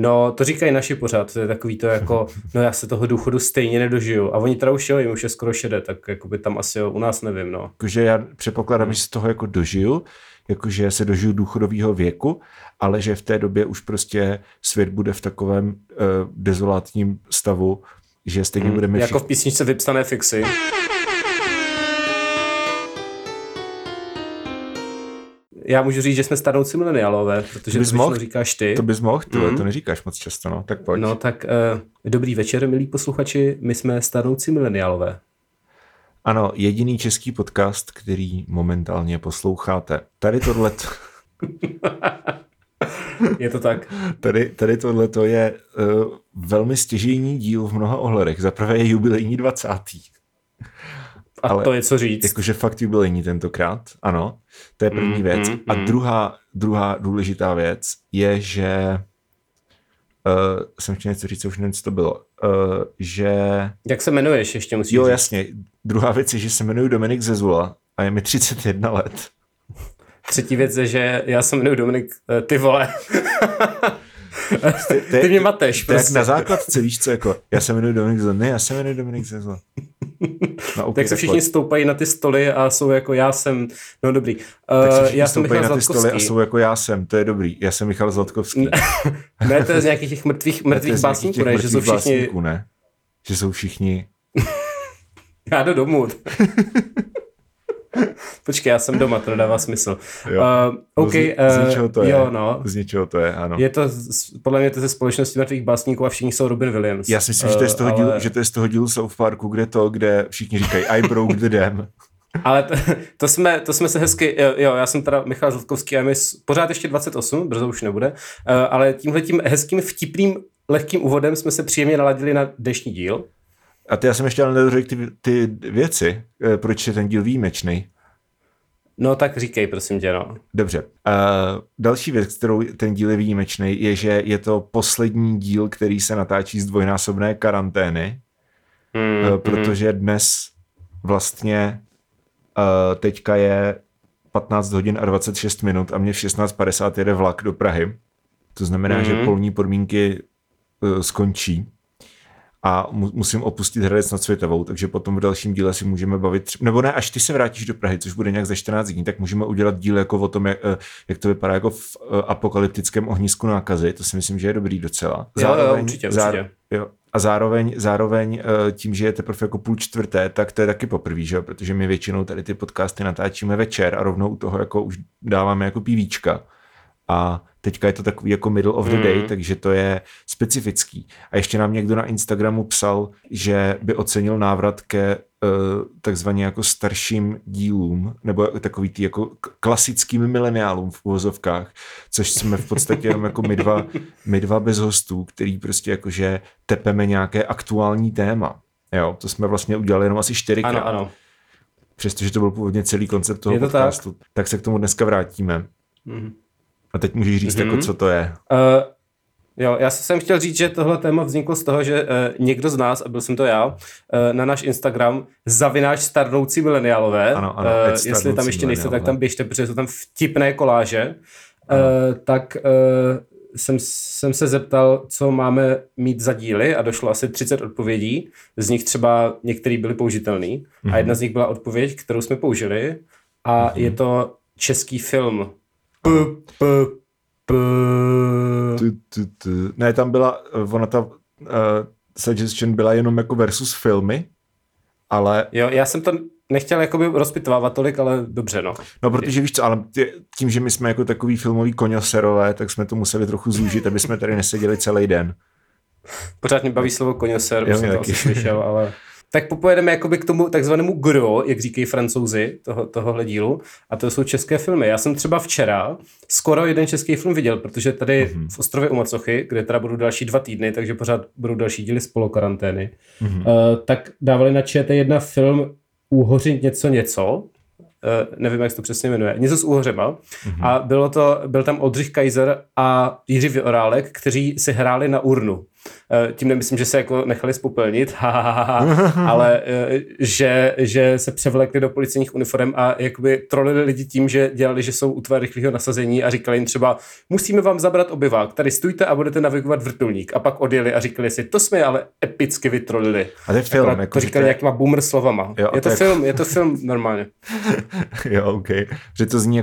No, to říkají naši pořád, to je takový to jako, no já se toho důchodu stejně nedožiju. A oni teda už jo, jim už je skoro šedé, tak jakoby tam asi jo, u nás nevím, no. Jakože já předpokládám, že se toho jako dožiju, jakože se dožiju důchodového věku, ale že v té době už prostě svět bude v takovém dezolátním stavu, že stejně budeme... Jako v písničce Vypsané fixy. Já můžu říct, že jsme starnoucí mileniálové, protože to říkáš ty. To bys mohl, to neříkáš moc často, no. Tak pojď. No tak dobrý večer, milí posluchači, my jsme starnoucí mileniálové. Ano, jediný český podcast, který momentálně posloucháte. Tady tohleto... Je to tak. Tady tohleto je velmi stěžejní díl v mnoha ohledech. Za prvé je jubilejní 20. A ale to je co říct. Jakože fakt jubilejní tentokrát, ano. To je první věc. A druhá důležitá věc je, že jsem chtěl něco říct, už nevím, co to bylo. Že... Jak se jmenuješ ještě musíš říct? Jo, jasně. Druhá věc je, že se jmenuji Dominik Zezula a je mi 31 let. Třetí věc je, že já se jmenuji Dominik Tyvole. Ty mě mateš. To je prostě. Jak na základce, víš co, jako já se jmenuji Dominik Zezula. Ne, já se jmenuji Dominik Zezula. No, okay, tak se všichni stoupají na ty stoly a jsou jako já jsem, no dobrý. Tak se všichni stoupají na ty stoly a jsou jako já jsem, to je dobrý, já jsem Michal Zlatkovský. Ne, to je z nějakých těch mrtvých básníků, ne? Že jsou všichni... Ne? Že jsou všichni... Já jdu domů. Počkej, já jsem doma, to nedává smysl. Jo. Okay, z něčeho to je. Jo, no. Z něčeho to je, ano. Je to, podle mě to ze společnosti mrtvých básníků a všichni jsou Robin Williams. Já si myslím, že to je z toho dílu South Parku, kde všichni říkají I broke the dam. Ale to jsme se hezky, jo, já jsem teda Michal Zlatkovský a my pořád ještě 28, brzo už nebude, ale tímhletím hezkým, vtipným, lehkým úvodem jsme se příjemně naladili na dnešní díl. A já jsem ještě ale nedořekl ty věci, proč je ten díl výjimečný. No tak říkej, prosím tě, no. Dobře. Další věc, kterou ten díl je výjimečný, je, že je to poslední díl, který se natáčí z dvojnásobné karantény, protože dnes vlastně teďka je 15 hodin a 26 minut a mě v 16:50 jede vlak do Prahy. To znamená, že polní podmínky skončí. A musím opustit Hradec nad Světovou, takže potom v dalším díle si můžeme bavit, nebo ne, až ty se vrátíš do Prahy, což bude nějak za 14 dní, tak můžeme udělat díl jako o tom, jak to vypadá jako v apokalyptickém ohnisku nákazy, to si myslím, že je dobrý docela. Zároveň, jo, určitě, určitě. Jo. A zároveň tím, že je teprve jako 15:30, tak to je taky poprvé, že jo, protože my většinou tady ty podcasty natáčíme večer a rovnou u toho jako už dáváme jako pívíčka. A teďka je to takový jako middle of the day, takže to je specifický. A ještě nám někdo na Instagramu psal, že by ocenil návrat ke takzvaně jako starším dílům, nebo takový ty jako klasickým mileniálům v uvozovkách, což jsme v podstatě jenom jako my dva bez hostů, který prostě jakože tepeme nějaké aktuální téma. Jo, to jsme vlastně udělali jenom asi 4krát. Ano. Přestože to byl původně celý koncept toho podcastu. Tak se k tomu dneska vrátíme. Mhm. A teď můžeš říct, jako, co to je. Jo, já jsem chtěl říct, že tohle téma vzniklo z toho, že někdo z nás, a byl jsem to já, na náš Instagram @starnoucí mileniálové. Ano, jestli tam ještě nejste, tak tam běžte, protože jsou tam vtipné koláže. Tak jsem se zeptal, co máme mít za díly a došlo asi 30 odpovědí. Z nich třeba některé byly použitelný. A jedna z nich byla odpověď, kterou jsme použili. A je to český film. Ne, tam byla, ona ta suggestion byla jenom jako versus filmy, ale... Jo, já jsem to nechtěl jakoby rozpitvávat tolik, ale dobře, no. No, protože víš co, ale tím, že my jsme jako takový filmový koňoserové, tak jsme to museli trochu zúžit, aby jsme tady neseděli celý den. Pořád mě baví slovo koňoser, už jsem to asi slyšel, ale... Tak popojedeme jakoby k tomu takzvanému gro, jak říkají Francouzi tohohle dílu, a to jsou české filmy. Já jsem třeba včera skoro jeden český film viděl, protože tady v Ostrově u Macochy, kde teda budou další 2 týdny, takže pořád budou další díly spolu karantény, tak dávali na ČT1 film Úhoři něco, nevím, jak se to přesně jmenuje, něco s úhořema, a byl tam Oldřich Kaiser a Jiří Vorálek, kteří si hráli na urnu. Tím nemyslím, že se jako nechali spopelnit, ale že se převlekli do policejních uniform a jakoby trolili lidi tím, že dělali, že jsou útvar rychlého nasazení a říkali jim třeba, musíme vám zabrat obyvák, tady stůjte a budete navigovat vrtulník. A pak odjeli a říkali si, to jsme ale epicky vytrolili. A to je film. Jako to říkali nějakýma boomer slovama. Jo, je to film, je to film normálně. Jo, ok. Že to zní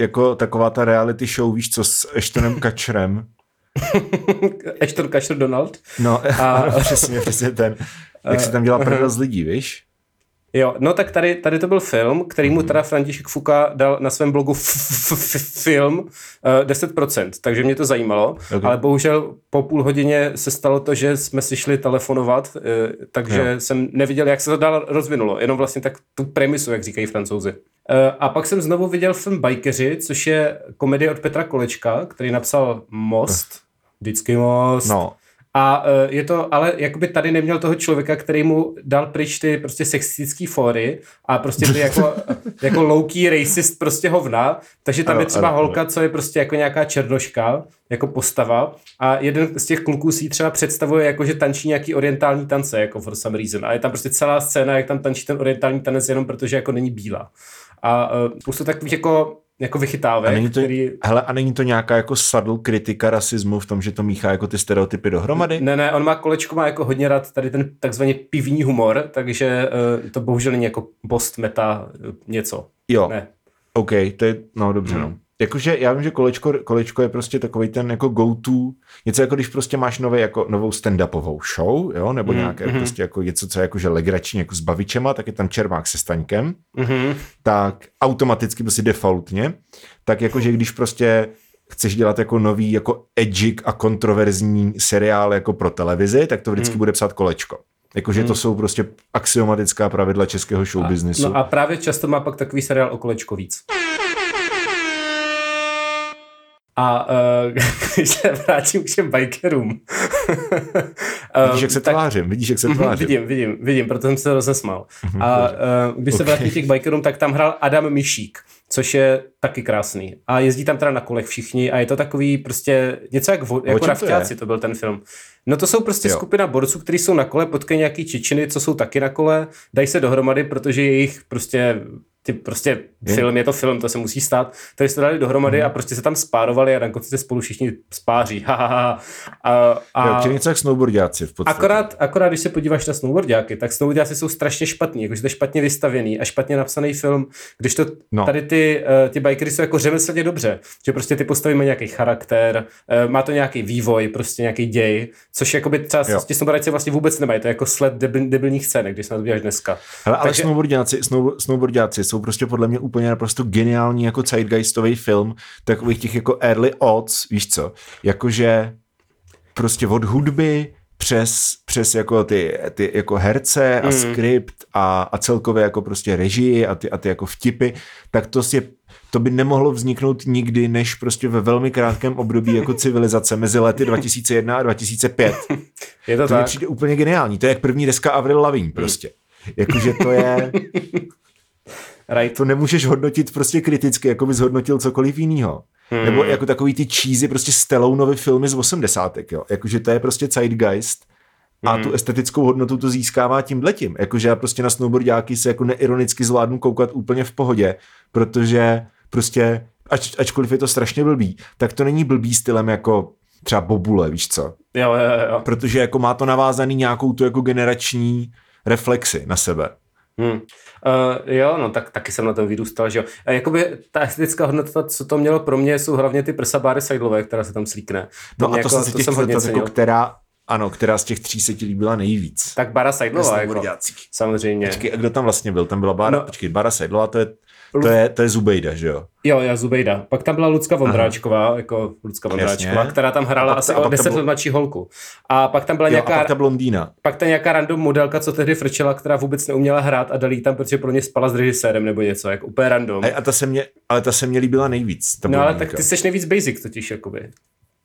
jako taková ta reality show, víš co, s Eštonem Kačerem. Ešton Kačer Donald. No, a přesně ten. Jak se tam dělá prda z lidí, víš? Jo, no tak tady to byl film, který mu teda František Fuka dal na svém blogu film 10%, takže mě to zajímalo, okay. Ale bohužel po půl hodině se stalo to, že jsme si šli telefonovat, takže jsem neviděl, jak se to dál rozvinulo, jenom vlastně tak tu premisu, jak říkají Francouzi. A pak jsem znovu viděl film Bajkeři, což je komedie od Petra Kolečka, který napsal Most, vždycky Most. No. A je to, ale jakoby tady neměl toho člověka, který mu dal pryč ty prostě sexistický fóry a prostě byl jako low-key racist prostě hovna, takže tam je třeba holka, co je prostě jako nějaká černoška, jako postava a jeden z těch kluků si třeba představuje jako, že tančí nějaký orientální tance, jako for some reason. A je tam prostě celá scéna, jak tam tančí ten orientální tanec jenom protože jako není bílá. A prostě takových jako vychytávek, který... Hele, a není to nějaká jako sadl kritika rasismu v tom, že to míchá jako ty stereotypy dohromady? Ne, on má jako hodně rád tady ten takzvaný pivní humor, takže to bohužel není jako post meta něco. Jo, ne. OK, to je, no dobře, no. Jakože já vím, že kolečko je prostě takovej ten jako go-to, něco jako když prostě máš novou stand-upovou show, jo, nebo nějaké prostě jako něco, co je jakože legrační jako s bavičema, tak je tam Čermák se Staňkem, tak automaticky prostě defaultně, tak jakože když prostě chceš dělat jako nový jako edgy a kontroverzní seriál jako pro televizi, tak to vždycky bude psát kolečko. Jakože to jsou prostě axiomatická pravidla českého showbiznesu. No a právě často má pak takový seriál o kolečko víc. A když se vrátím k těm bikerům. Vidíš, jak se tvářím, Vidím, proto jsem se rozesmál. A když se vrátím k těch bikerům, tak tam hrál Adam Myšík, což je taky krásný. A jezdí tam teda na kolech všichni a je to takový prostě něco jako rafťáci, to byl ten film. No to jsou prostě skupina borců, kteří jsou na kole, potkají nějaký Čečiny, co jsou taky na kole, dají se dohromady, protože jejich film je to film, to se musí stát. Takže se to dali dohromady a prostě se tam spárovali a na konci se spolu všichni spáří. To je něco jak snowboardiáci v podstatě. Akorát když se podíváš na snowboardiáky, tak snowboardiáci jsou strašně špatní, jakože to je špatně vystavěný a špatně napsaný film, když to tady ty bikery jsou jako řemeslně dobře, že prostě ty postavy mají nějaký charakter, má to nějaký vývoj, prostě nějaký děj, což jakoby třeba ti snowboardiáci vlastně vůbec nemají, to je jako sled debilních scének, když se na to díváš dneska. Ale snowboardiáci jsou prostě podle mě úplně naprosto geniální jako zeitgeistový film, takových těch jako early odds, víš co, jakože prostě od hudby přes jako ty jako herce a skript a celkově jako prostě režii a ty jako vtipy, tak to by nemohlo vzniknout nikdy, než prostě ve velmi krátkém období jako civilizace mezi lety 2001 a 2005. Je to tak. To mi přijde úplně geniální, to je jak první deska Avril Lavigne prostě. Jakože to je... Right. To nemůžeš hodnotit prostě kriticky, jako bys hodnotil cokoliv jinýho. Nebo jako takový ty cheesy, prostě Stalloneovy filmy z 80, jo. Jakože to je prostě zeitgeist a tu estetickou hodnotu to získává tímhletím. Jakože já prostě na snowboardiáky se jako neironicky zvládnu koukat úplně v pohodě, protože prostě, ačkoliv je to strašně blbý, tak to není blbý stylem jako třeba Bobule, víš co. Jo. Protože jako má to navázaný nějakou tu jako generační reflexi na sebe. Tak taky jsem na tom vyrůstal, že jo. Jakoby ta estetická hodnota, co to mělo pro mě, jsou hlavně ty prsa Báry Sejdlové, která se tam slíkne. No a to jsem se těch hodně která z těch tří se ti líbila nejvíc. Tak Bára Sejdlová, jako, samozřejmě. Počkej, a kdo tam vlastně byl? Tam byla Bára Sejdlová, to je Zubejda, že jo? Jo, Zubejda. Pak tam byla Lucka Vondráčková, jako Lucka Vondráčková, která tam hrála asi o 10 let mladší holku. A pak tam byla ta blondýna. Pak tam nějaká random modelka, co tehdy frčela, která vůbec neuměla hrát a dali ji tam, protože pro ně spala s režisérem nebo něco, jako úplně random. A ta se mě líbila nejvíc. No ale tak ty seš nejvíc basic totiž, jakoby.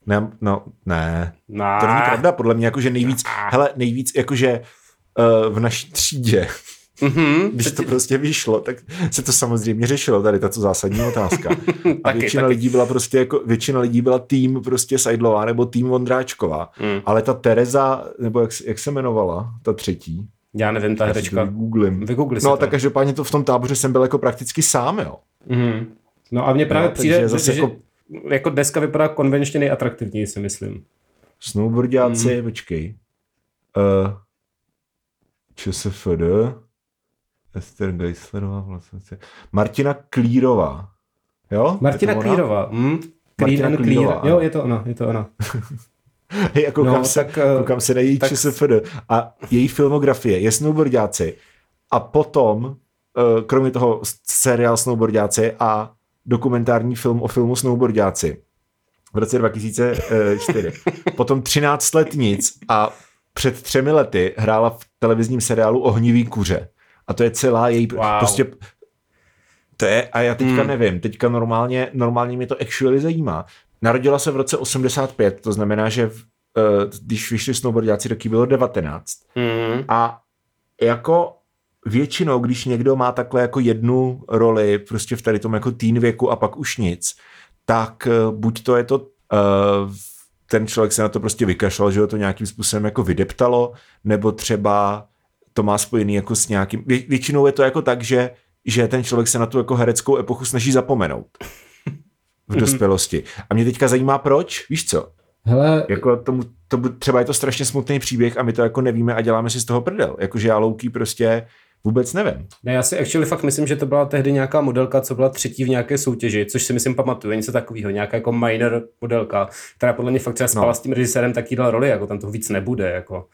Ne. To není pravda, podle mě, jakože nejvíc, jakože v naší třídě Mm-hmm. Když to prostě vyšlo, tak se to samozřejmě řešilo, tady tato zásadní otázka. A většina lidí byla prostě jako, většina lidí byla tým prostě Sejdlová nebo tým Vondráčková. Mm. Ale ta Tereza, nebo jak se jmenovala, ta třetí. Já nevím, ta herečka. Vygoogli se. No tak každopádně to v tom táboře jsem byl jako prakticky sám, jo. Mm. No a mně právě přijde, že jako deska vypadá konvenčně nejatraktivněji, si myslím. Snowboardiáci, počkej. ČSFD, Ester Geislerová, Martina Klírová. Jo? Martina Klírová. Martina Klírová. Jo, je to ona, je to ona. Hej, a koukám se na její ČSFD. A její filmografie je Snowboardiáci. A potom, kromě toho seriál Snowboardiáci a dokumentární film o filmu Snowboardiáci v roce 2004. Potom 13 let nic a před 3 lety hrála v televizním seriálu Ohnivý kuře. A to je celá její... Wow. Prostě, to je, a já teďka nevím, teďka normálně mě to actually zajímá. Narodila se v roce 85, to znamená, že když vyšli Snowboardiáci, tak jí bylo 19. Mm. A jako... Většinou, když někdo má takhle jako jednu roli prostě v tady tom jako teen věku a pak už nic, tak buď to je to, ten člověk se na to prostě vykašlal, že ho to nějakým způsobem jako vydeptalo, nebo třeba to má spojený jako s nějakým, většinou je to jako tak, že ten člověk se na tu jako hereckou epochu snaží zapomenout v dospělosti. A mě teďka zajímá proč, víš co? Hele, jako tomu, třeba je to strašně smutný příběh a my to jako nevíme a děláme si z toho prdel, jakože já louký prostě vůbec nevím. Ne, já si actually fakt myslím, že to byla tehdy nějaká modelka, co byla třetí v nějaké soutěži, což si myslím pamatuju, něco takového, nějaká jako minor modelka, která podle mě fakt třeba spala s tím režisérem, tak jí dal roli, jako tam to víc nebude, jako.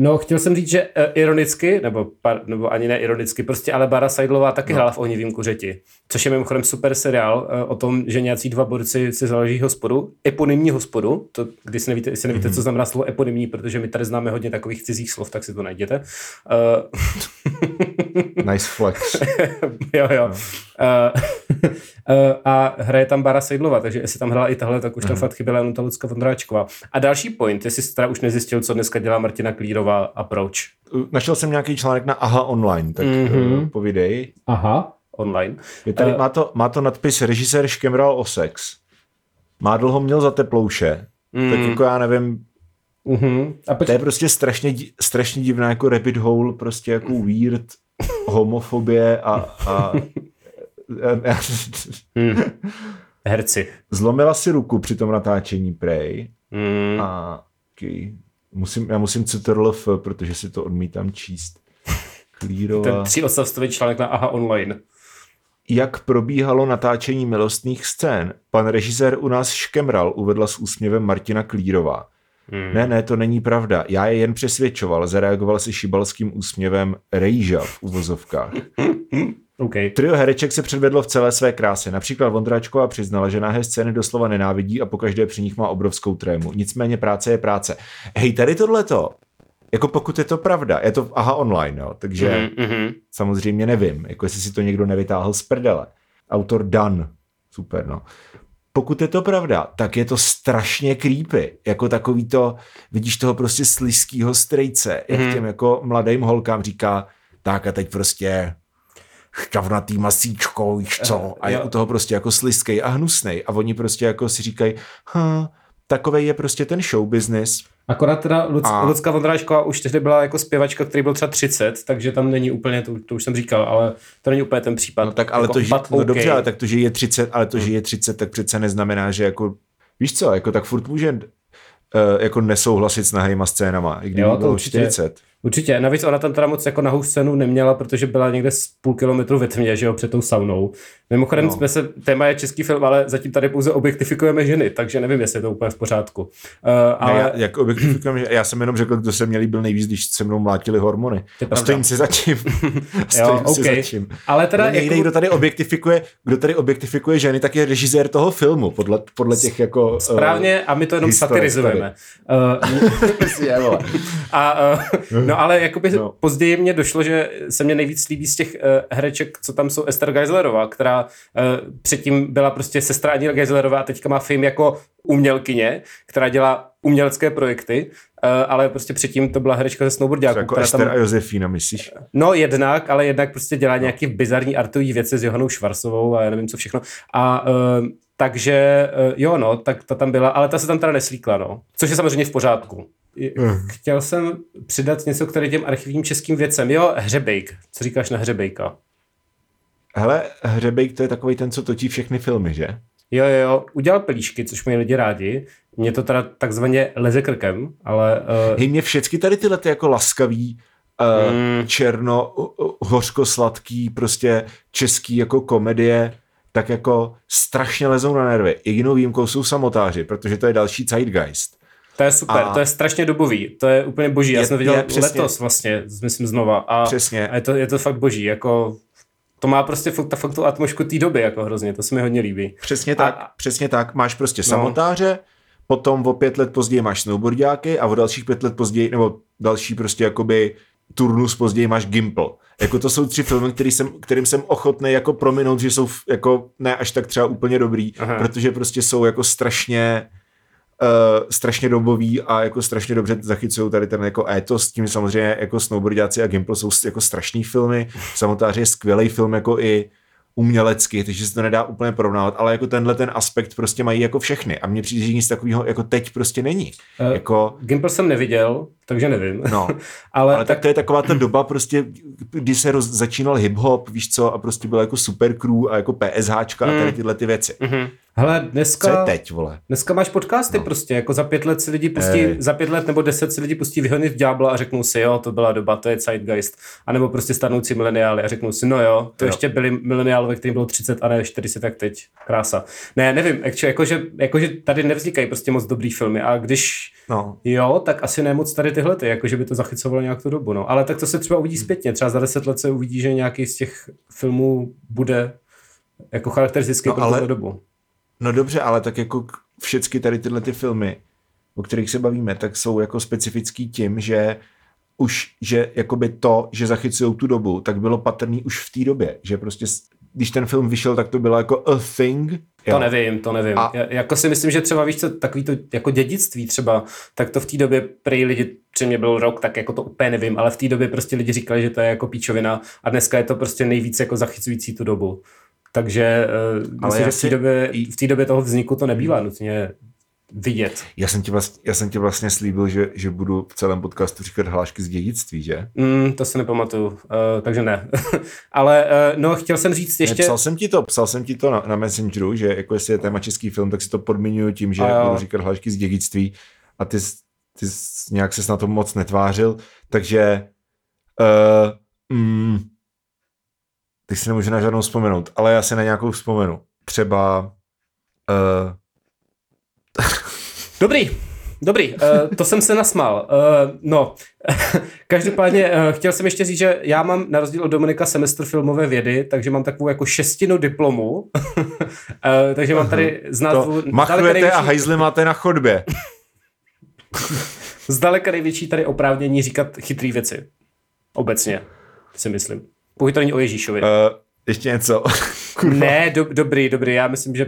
No, chtěl jsem říct, že ironicky, nebo ani ne ironicky, prostě ale Bára Sejdlová taky hrála v Ohnivým kuřeti, což je mimochodem super seriál o tom, že nějací dva borci si založí hospodu, eponymní hospodu, to, když si nevíte, co znamená slovo eponymní, protože my tady známe hodně takových cizích slov, tak si to najděte. Nice flex. jo. A hraje tam Bára Sejdlová, takže jestli tam hrála i tahle, tak už tam fakt chyběla jenom ta Lucka Vondráčková. A další point, jestli jsi teda už nezjistil, co dneska dělá Martina Klírová a proč. Našel jsem nějaký článek na Aha Online, tak povídej. Aha Online. Tady, má to nadpis režisér Škemral o sex. Mádl ho měl za teplouše. Tak jako já nevím. To je prostě strašně divná jako rabbit hole, prostě jako weird, homofobie a herci. Zlomila si ruku při tom natáčení prej. A já musím CTRLF, protože si to odmítám číst. Klírová. Ten 3-odstavcový článek na Aha Online. Jak probíhalo natáčení milostných scén? Pan režisér u nás Škemral, uvedla s úsměvem Martina Klírová. Ne, to není pravda. Já je jen přesvědčoval, zareagoval si šibalským úsměvem Rejža v uvozovkách. Okay. Trio hereček se předvedlo v celé své kráse. Například Vondráčková přiznala, že náhé scény doslova nenávidí a pokaždé při nich má obrovskou trému. Nicméně práce je práce. Hej, tady tohleto, jako pokud je to pravda, je to Aha Online, jo, takže samozřejmě nevím, jako jestli si to někdo nevytáhl z prdele. Autor Dan, super, no. Pokud je to pravda, tak je to strašně creepy, jako takový to, vidíš toho prostě slizkýho strejce, jak těm jako mladým holkám říká, tak a teď prostě... šťavnatý masíčko, víš co? A je u toho prostě jako slizkej a hnusnej. A oni prostě jako si říkají, takovej je prostě ten show business. Akorát teda Lucka Vondráčková už tehdy byla jako zpěvačka, který byl třeba 30, takže tam není úplně, to už jsem říkal, ale to není úplně ten případ. No tak ale jako, dobře, ale tak to, že je 30, tak přece neznamená, že jako, víš co, jako tak furt může... jako nesouhlasit s nahejma scénama, i když bylo určitě, 40. Určitě, navíc ona tam teda moc jako nahou scénu neměla, protože byla někde z 0,5 kilometru ve tmě, že jo, před tou saunou. Mimochodem téma je český film, ale zatím tady pouze objektifikujeme ženy, takže nevím, jestli je to úplně v pořádku. Jak objektifikujeme, já jsem jenom řekl, kdo se mě líbil nejvíc, když se mnou mlátili hormony. Stojím si za tím. Ale teda někde, jako... kdo tady objektifikuje ženy, tak je režisér toho filmu, podle těch jako... Správně, a my to jenom satirizujeme. A No ale jakoby později mě došlo, že se mě nejvíc líbí z těch hereček, co tam jsou, Ester Geislerová, která předtím byla prostě sestra Aníl Geislerová a teďka má fame jako umělkyně, která dělá umělecké projekty, ale prostě předtím to byla herečka ze Snowboardiáku. Jako Ester tam... a Josefína, myslíš? No jednak, ale jednak prostě dělá nějaké bizarní artový věci s Johanou Švarsovou a já nevím co všechno. A takže jo, no, tak ta tam byla, ale ta se tam teda neslíkla, no. Což je samozřejmě v pořádku. Chtěl jsem přidat něco k těm archivním českým věcem. Jo, Hřebejk. Co říkáš na Hřebejka? Hele, Hřebejk to je takovej ten, co točí všechny filmy, že? Jo, udělal pelíšky, což mají lidi rádi. Mě to teda takzvaně leze krkem, ale... Hej, mě všechny tady tyhle ty jako laskavý, černo, hořkosladký, prostě český jako komedie, tak jako strašně lezou na nervy. Jedinou výjimkou jsou Samotáři, protože to je další zeitgeist. To je super, to je strašně dobový, to je úplně boží. Já jsem viděl letos vlastně, myslím znova. A, přesně. A je to fakt boží, jako... To má prostě fakt tu atmosféru té doby jako hrozně, to se mi hodně líbí. Přesně tak. Máš prostě Samotáře, potom o 5 let později máš Snowboardiáky a o dalších 5 let později, nebo další prostě jakoby turnus později máš Gimple. Jako to jsou 3 filmy, kterým jsem ochotný jako prominout, že jsou jako ne až tak třeba úplně dobrý, protože prostě jsou jako strašně dobový a jako strašně dobře zachycují tady ten jako étos, s tím samozřejmě jako Snowboardiáci a Gimple jsou jako strašný filmy, Samotáři je skvělý film jako i umělecky, takže se to nedá úplně porovnávat, ale jako tenhle ten aspekt prostě mají jako všechny a mně přijde, že nic takového jako teď prostě není. Jako... Gimple jsem neviděl, takže nevím. No, ale tak to je taková ta doba prostě, kdy se začínal hip-hop, víš co, a prostě byla jako super crew a jako PSHčka a tady tyhle ty věci. Hele, dneska... Co je teď, vole? Dneska máš podcasty prostě, jako za 5 let si lidi pustí, za 5 let nebo 10 si lidi pustí Vyhonit ďábla a řeknou si, jo, to byla doba, to je zeitgeist. A nebo prostě starnoucí mileniály a řeknou si, no jo, to ještě byli mileniálové, kterým bylo 30 a ne 40, tak teď. Krása. Ne, nevím, jakože tady nevznikají prostě moc dobrý filmy a když jo, tak asi nemoc tady tyhle, jakože by to zachycovalo nějak tu dobu, no. Ale tak to se třeba uvidí zpětně, třeba za 10 let se uvidí, že nějaký z těch filmů bude jako charakteristický pro tuto dobu. No dobře, ale tak jako všechny tady tyhle ty filmy, o kterých se bavíme, tak jsou jako specifický tím, že jakoby to, že zachycujou tu dobu, tak bylo patrný už v té době, že prostě když ten film vyšel, tak to bylo jako a thing. To nevím. A... Jako si myslím, že třeba víš co, takový to jako dědictví třeba, tak to v té době prý lidi, třeba mě byl rok, tak jako to úplně nevím, ale v té době prostě lidi říkali, že to je jako píčovina a dneska je to prostě nejvíc jako zachycující tu dobu. Takže myslím, že v té době toho vzniku to nebývá nutně vidět. Já jsem ti vlastně slíbil, že budu v celém podcastu říkat hlášky z dědictví, že? To se nepamatuju, takže ne. Ale no, chtěl jsem říct ještě... Psal jsem ti to na Messengeru, že jako jestli je téma český film, tak si to podmiňuju tím, že budu říkat hlášky z dědictví a ty nějak ses na to moc netvářil, takže... Teď si nemůžu na žádnou vzpomenout, ale já si na nějakou vzpomenu. Třeba... Dobrý. To jsem se nasmál. No, každopádně chtěl jsem ještě říct, že já mám na rozdíl od Dominika semestr filmové vědy, takže mám takovou jako 6 diplomu. Takže mám tady z názvu... Machujete a hajzli máte na chodbě. Zdaleka největší tady oprávnění říkat chytrý věci. Obecně, si myslím. Pokud to není o Ježíšovi. Ještě něco. Ne, dobrý, já myslím, že...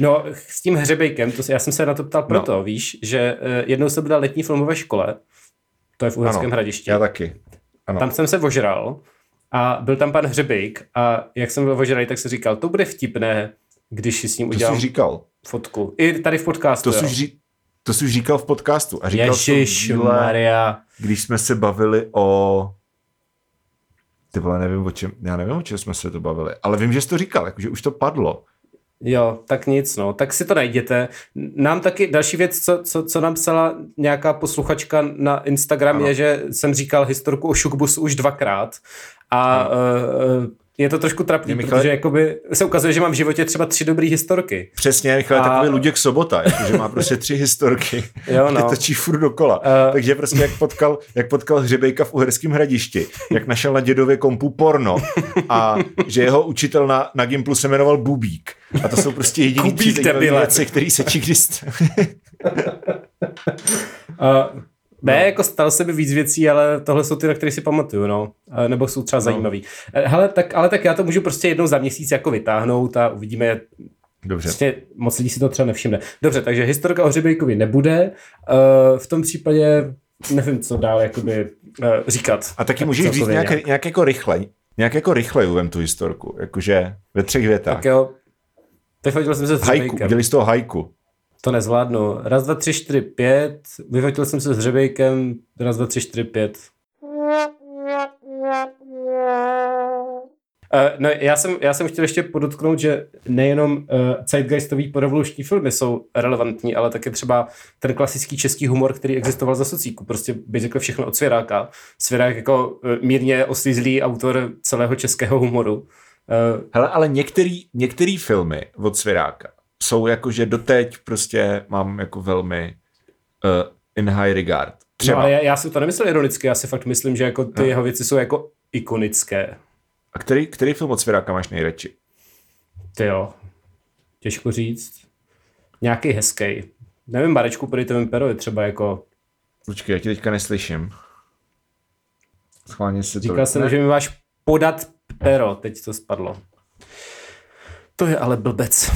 no, s tím Hřebejkem, já jsem se na to ptal proto, víš, že jednou jsem byl na letní filmové škole, to je v Uherském Hradišti. Já taky. Ano. Tam jsem se ožral a byl tam pan Hřebejk a jak jsem byl ožralý, tak jsem říkal, to bude vtipné, když si s ním udělám fotku. I tady v podcastu, to jsi už říkal v podcastu. A říkal Ježišmarja. Když jsme se bavili o... Ty vole, nevím, o čem jsme se to bavili, ale vím, že jsi to říkal, jakože už to padlo. Jo, tak nic, no, tak si to najděte. Nám taky, další věc, co nám psala nějaká posluchačka na Instagram, je, že jsem říkal historku o šukbusu už 2krát a je to trošku trapný, protože jakoby se ukazuje, že mám v životě třeba 3 dobrý historky. Přesně, Michal je takový Luděk Sobota, že má prostě 3 historky, točí furt dokola. Takže prostě jak potkal Hřebejka v Uherském Hradišti, jak našel na dědově kompu porno a že jeho učitel na Gimplu se jmenoval Bubík. A to jsou prostě jediný 3 věci, který se čí kdy... Ne, no. Jako stalo se mi víc věcí, ale tohle jsou ty, na které si pamatuju, no. Nebo jsou třeba zajímavý. Hele, tak, ale tak já to můžu prostě jednou za měsíc jako vytáhnout a uvidíme. Dobře. Prostě moc lidí si to třeba nevšimne. Dobře, takže historka o Hřebejkovi nebude. V tom případě nevím, co dál jakoby říkat. A taky můžeš říct nějak jako rychleji. Nějak jako rychleji uvem tu historku. Jakože ve třech větách. Tak jo. Vyfotil jsem se s Hřebejkem. Dělali z toho hajku. To nezvládnu. 1, 2, 3, 4, 5. Vyfotil jsem se s Hřebejkem. 1, 2, 3, 4, 5. No, já jsem chtěl ještě podotknout, že nejenom zeitgeistový porevoluční filmy jsou relevantní, ale také třeba ten klasický český humor, který existoval za socíku. Prostě bych řekl všechno od Svěráka. Svěrák jako mírně oslizlý autor celého českého humoru. Hele, ale některý filmy od Svěráka jsou jako, že doteď prostě mám jako velmi in high regard. Třeba. No ale já si to nemyslel ironicky, já si fakt myslím, že jako ty jeho věci jsou jako ikonické. A který film od Svěráka máš nejradši? Ty jo, těžko říct. Nějaký hezký. Nevím, Barečku, podejte Perovi třeba jako... Počkej, já ti teďka neslyším. Schválně si to... Říkal jsem, že mi máš podat pero, teď to spadlo. To je ale blbec.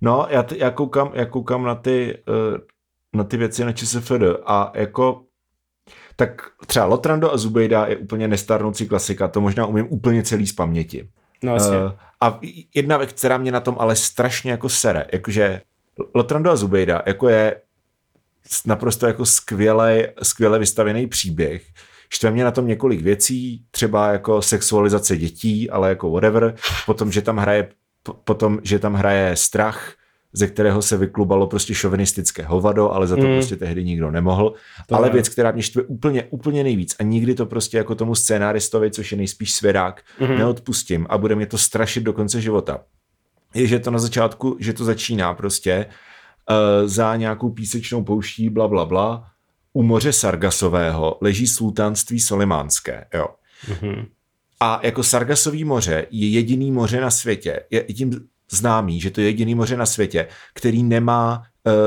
No, já koukám na ty věci na ČSFD a jako tak třeba Lotrando a Zubejda je úplně nestarnoucí klasika, to možná umím úplně celý z paměti. No, a jedna věc, která mě na tom ale strašně jako sere, jakože Lotrando a Zubejda jako je naprosto jako skvěle vystavěný příběh. Štve mě na tom několik věcí, třeba jako sexualizace dětí, ale jako whatever, potom, že tam hraje strach, ze kterého se vyklubalo prostě šovinistické hovado, ale za to prostě tehdy nikdo nemohl. Ale věc, která mě štve úplně nejvíc a nikdy to prostě jako tomu scénáristovi, což je nejspíš Svěrák, neodpustím a bude mě to strašit do konce života. Je, že to na začátku, že to začíná prostě za nějakou písečnou pouští, bla, bla, bla, u moře Sargasového leží sultánství solimánské, jo. Mm-hmm. A jako Sargasový moře je jediný moře na světě, je tím známý, že to je jediný moře na světě, který nemá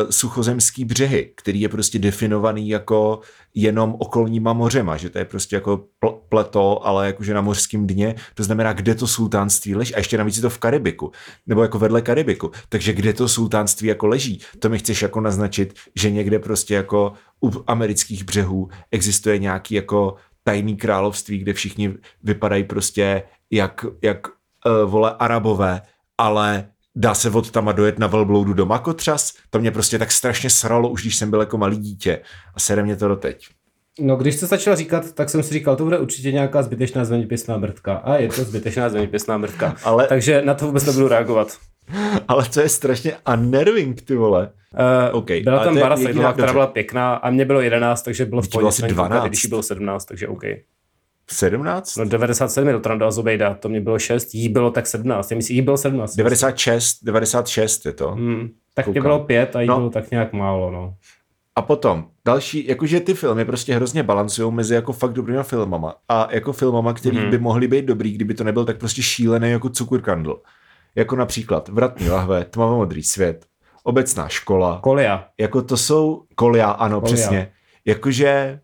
suchozemský břehy, který je prostě definovaný jako jenom okolníma mořema, že to je prostě jako pleto, ale jakože na mořském dně, to znamená, kde to sultánství leží, a ještě navíc je to v Karibiku, nebo jako vedle Karibiku, takže kde to sultánství jako leží, to mi chceš jako naznačit, že někde prostě jako u amerických břehů existuje nějaký jako tajný království, kde všichni vypadají prostě jak vole Arabové, ale dá se od tama dojet na velbloudu do Makotřas. To mě prostě tak strašně sralo, už když jsem byl jako malý dítě. A sere mě to doteď. No, když to začal říkat, tak jsem si říkal, to bude určitě nějaká zbytečná zvenipěsná mrtka. A je to zbytečná zvenipěsná mrtka. Ale... Takže na to vůbec nebudu reagovat. Ale to je strašně unnerving, ty vole. Okay. Byla tam Bára Sejdlová, která byla pěkná a mě bylo 11, takže bylo v pohodě. Když bylo 17, takže OK. 17? No 97 Lotrando a Zubejda, to mě bylo 6, jí bylo tak 17, já myslím, jí bylo 17. 96 je to. Tak mě bylo 5 a jí bylo tak nějak málo, no. A potom, další, jakože ty filmy prostě hrozně balancují mezi jako fakt dobrýma filmama a jako filmama, který by mohly být dobrý, kdyby to nebyl tak prostě šílený jako cukurkandl. Jako například Vratný lahve, Tmavomodrý svět, Obecná škola. Kolia. Jako to jsou... Kolia, ano, Kolia. Přesně. Jakože...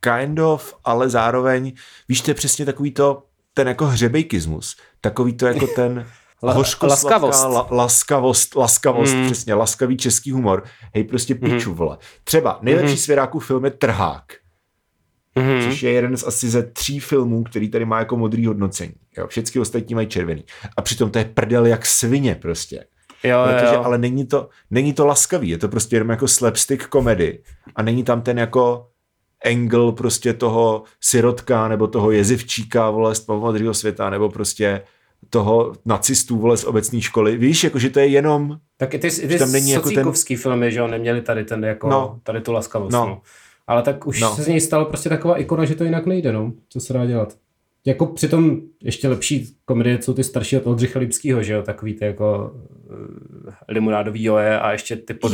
kind of, ale zároveň, víš, to je přesně takový to, ten jako hřebejkismus, takový to jako ten hořkosladká laskavost, přesně, laskavý český humor, hej, prostě piču, vole. Třeba nejlepší Svěráků film je Trhák, což je jeden z asi ze 3 filmů, který tady má jako modrý hodnocení, jo, všechny ostatní mají červený. A přitom to je prdel jak svině prostě. Jo, protože, jo. Ale není to laskavý, je to prostě jenom jako slapstick komedy a není tam ten jako angle prostě toho sirotka nebo toho jezivčíka, vole, z Pavlodrýho světa, nebo prostě toho nacistů, vole, z obecní školy. Víš, jakože to je jenom... Tak i ty socíkovský jako ten... filmy, že jo, neměli tady ten jako, tady tu laskavost. No. Ale tak už se z něj stalo prostě taková ikona, že to jinak nejde, no. Co se dá dělat? Jako přitom ještě lepší komedie jsou ty starší od Oldřicha Lipskýho, že jo, takový ty jako limonádový joje a ještě ty pod,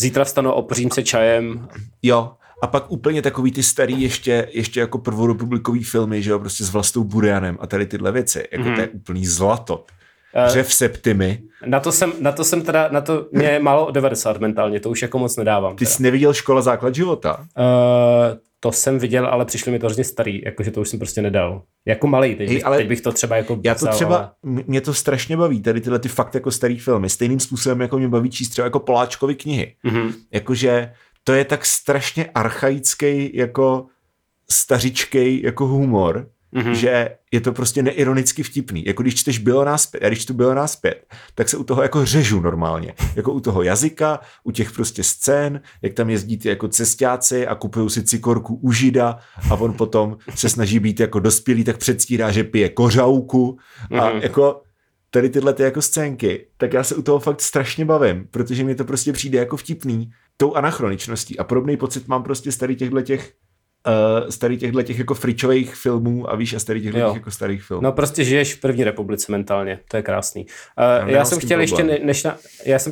Zítra vstanu, opořím se čajem. Jo. A pak úplně takový ty starý ještě jako prvorepublikový filmy, že jo, prostě s Vlastou Burianem a tady tyhle věci. Jako to je úplný zlato. Řev septimy. Na to mě málo 90 mentálně, to už jako moc nedávám. Ty jsi neviděl Škola základ života? To jsem viděl, ale přišlo mi to hrozně starý, jakože to už jsem prostě nedal. Jako malej, teď bych to třeba jako... Já to třeba, mě to strašně baví, tady tyhle ty fakt jako starý filmy, stejným způsobem jako mě baví číst třeba jako Poláčkovy knihy. Mm-hmm. Jakože to je tak strašně archaický jako stařičkej jako humor, že je to prostě neironicky vtipný. Jako když čteš Bylo nás pět, a když tu Bylo nás pět, tak se u toho jako řežu normálně. Jako u toho jazyka, u těch prostě scén, jak tam jezdí ty jako cestáci a kupují si cikorku u Žida a on potom se snaží být jako dospělý, tak předstírá, že pije kořauku a jako tady tyhle ty jako scénky, tak já se u toho fakt strašně bavím, protože mi to prostě přijde jako vtipný tou anachroničností a podobný pocit mám prostě starý těchto jako fričových filmů a víš, a starý těchto těch jako starých filmů. No prostě žiješ v první republice mentálně, to je krásný. Já jsem chtěl problém.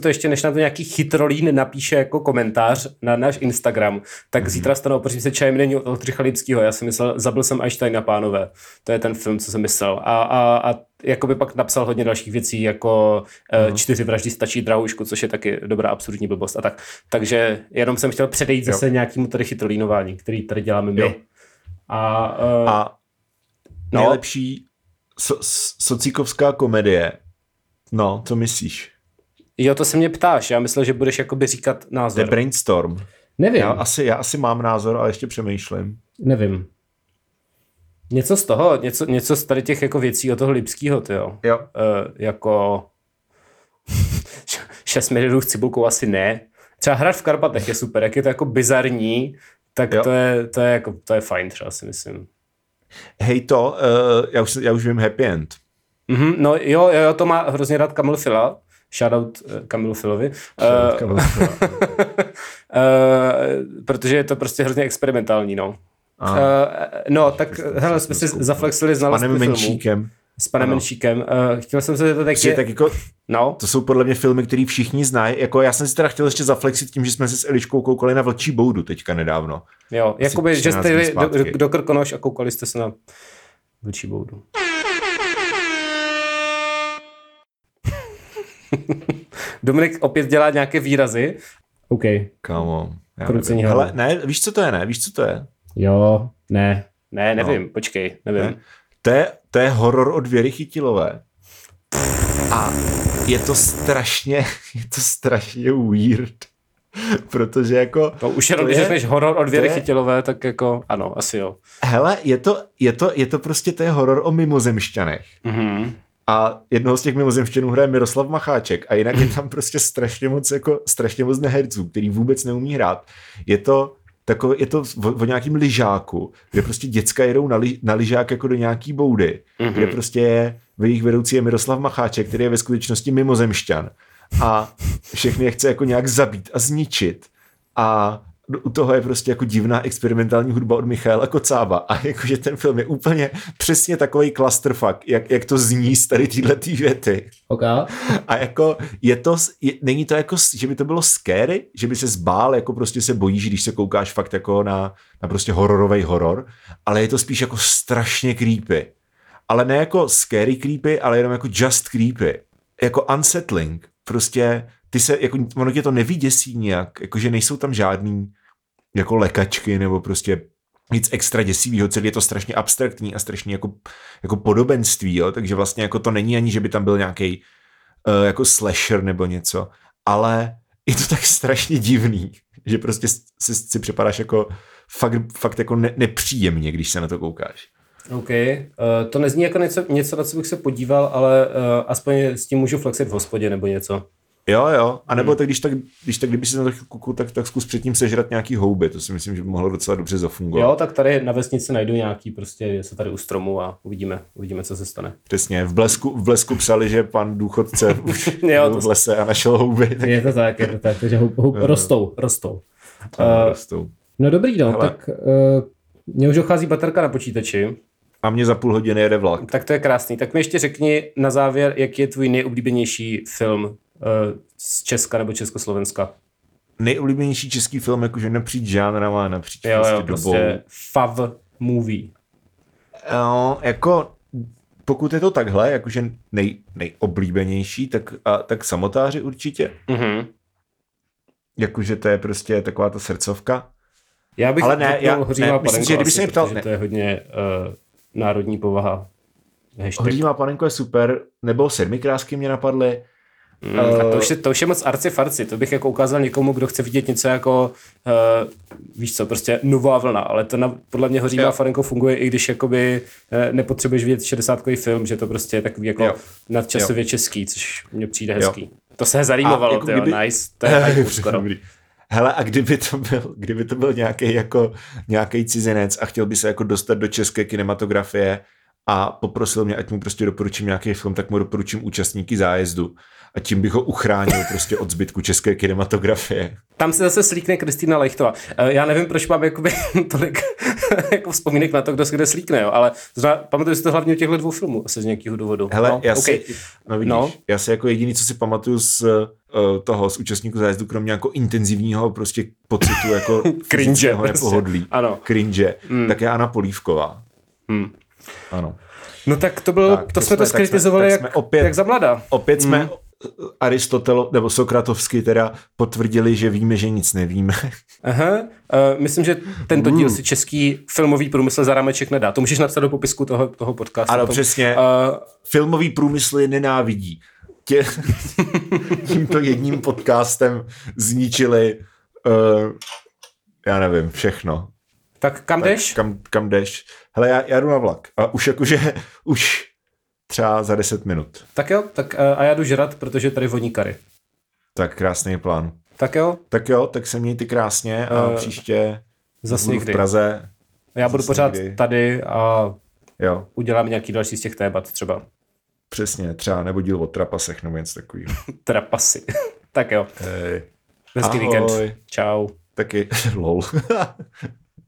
Ještě, než na to nějaký chytrolín napíše jako komentář na náš Instagram, tak zítra stanu oprčím se čajem není Oldřicha Lipskýho, já jsem myslel, zabil jsem Einsteina, pánové, to je ten film, co jsem myslel. A jakoby pak napsal hodně dalších věcí, jako 4 vraždy stačí drahušku, což je taky dobrá absurdní blbost a tak. Takže jenom jsem chtěl předejít zase nějakému tady chytrolínování, který tady děláme my. A nejlepší socikovská komedie. No, co myslíš? Jo, to se mě ptáš. Já myslel, že budeš jakoby říkat názor. The Brainstorm. Nevím. Já asi mám názor, ale ještě přemýšlím. Nevím. Něco z toho, něco z tady těch jako věcí od toho Lipskýho, tyjo. Jo. Jako 6 milionů s cibulkou asi ne. Třeba Hrad v Karpatech je super, jak je to jako bizarní, tak to je fajn třeba, si myslím. Hej to, já už vím Happy End. Mm-hmm, no jo, to má hrozně rád Kamil Fila. Shoutout Kamilu Filovi. Protože je to prostě hrozně experimentální, no. Tak hele, jsme si zaflexili znalosti filmu. S panem Menšíkem. Chtěl jsem se to tak jako, no. To jsou podle mě filmy, které všichni znají. Jako, já jsem si teda chtěl ještě zaflexit tím, že jsme se s Eliškou koukali na Vlčí Boudu teďka nedávno. Jo, jakoby, že jste jeli do Krkonoš a koukali jste se na Vlčí Boudu. Dominik opět dělá nějaké výrazy. OK. Kámo. Hele, ne, víš, co to je, ne? Víš, co to je? Jo, ne, nevím, počkej, nevím. Ne. To je horor od Věry Chytilové. A je to strašně weird, protože jako... To už jenom, když řekneš horor od Věry Chytilové, tak jako, ano, asi jo. Hele, je to prostě, to je horor o mimozemšťanech. Mhm. A jednoho z těch mimozemštěnů hraje Miroslav Macháček a jinak je tam prostě strašně moc neherců, který vůbec neumí hrát. Je to o nějakým lyžáku, kde prostě děcka jedou na lyžák jako do nějaký boudy, kde prostě jejich vedoucí je Miroslav Macháček, který je ve skutečnosti mimozemšťan a všechny je chce jako nějak zabít a zničit a u toho je prostě jako divná experimentální hudba od Michaela Kocába a jakože ten film je úplně přesně takovej clusterfuck, jak to zní z tady týhletý věty. Okay. A jako není to jako, že by to bylo scary, že by se zbál, jako prostě se bojíš, když se koukáš fakt jako na prostě hororovej horor, ale je to spíš jako strašně creepy. Ale ne jako scary creepy, ale jenom jako just creepy. Jako unsettling. Prostě jako, ono tě to nevyděsí nijak, jakože nejsou tam žádný jako lekačky nebo prostě nic extra děsivého, celý je to strašně abstraktní a strašně jako podobenství, jo? Takže vlastně jako to není ani, že by tam byl nějaký jako slasher nebo něco, ale je to tak strašně divný, že prostě si připadáš jako fakt jako nepříjemně, když se na to koukáš. OK, to nezní jako něco, na co bych se podíval, ale aspoň s tím můžu flexit v hospodě nebo něco. Jo, a nebo tak když kdyby si na to koukal, tak zkus předtím sežrat nějaký houby, to si myslím, že by mohlo docela dobře zafungovat. Jo, tak tady na vesnici najdu nějaký, prostě se tady u stromu a uvidíme, co se stane. Přesně, v blesku psali, že pan důchodce už byl v lese a našel houby. Tak... Je to tak, takže houby rostou. Rostou. No dobrý, no, hele. Tak mě už dochází baterka na počítači. A mě za půl hodiny jede vlak. Tak to je krásný, tak mi ještě řekni na závěr, jaký je tvůj nejoblíbenější film z Česka nebo Československa. nejoblíbenější český film, jakože napříč žánrama, napříč prostě dobou. Fav movie. No, jako pokud je to takhle, jakože nejoblíbenější, tak Samotáři určitě. Mm-hmm. Jakože to je prostě taková ta srdcovka. Já bych Hořímá panenko, asi, protože to je hodně národní povaha. Hořímá panenko je super, nebo Sedmikrásky mě napadly. A to už je moc arci-farci, to bych jako ukázal někomu, kdo chce vidět něco jako, víš co, prostě nová vlna, ale to podle mě Hořímá panenko funguje, i když jakoby nepotřebuješ vidět 60kový film, že to prostě je takový jako nadčasově český, což mně přijde hezký. To se zarýmovalo, jako nice, to je hajku skoro. Hele, a kdyby to byl nějaký jako nějaký cizinec a chtěl by se jako dostat do české kinematografie a poprosil mě, ať mu prostě doporučím nějaký film, tak mu doporučím Účastníky zájezdu. A tím bych ho uchránil prostě od zbytku české kinematografie. Tam se zase slíkne Kristýna Leichtová. Já nevím, proč mám jakoby tolik jako vzpomínek na to, kdo se kde slíkne, jo, ale pamatuju si to hlavně u těchto dvou filmů asi z nějakého důvodu. Hele, no, já si jako jediný, co si pamatuju z Účastníku zájezdu, kromě jako intenzivního prostě pocitu jako cringe, nepohodlí. Ano. Cringe. Tak je Anna Polívková. Mm. Ano. No tak to bylo, tak, to jsme to skritizovali jak za mladá. Opět jsme Aristotelo, nebo Sokratovsky teda potvrdili, že víme, že nic nevíme. Aha, myslím, že tento díl si český filmový průmysl za rámeček nedá. To můžeš napsat do popisku toho podcastu. Ano, přesně. Filmový průmysl je nenávidí. Tímto jedním podcastem zničili já nevím, všechno. Tak kam jdeš? Kam jdeš? Hele, já jdu na vlak. A už třeba za 10 minut. Tak jo, tak a já jdu žrat, protože tady voní kary. Tak krásný plán. Tak se mějte krásně a příště zase v Praze. Já budu pořád tady a udělám nějaký další z těch témat třeba. Přesně, třeba nebo díl o trapasech nebo něco takového. Trapasy. Tak jo. Hezký víkend. Čau. Taky. Lol.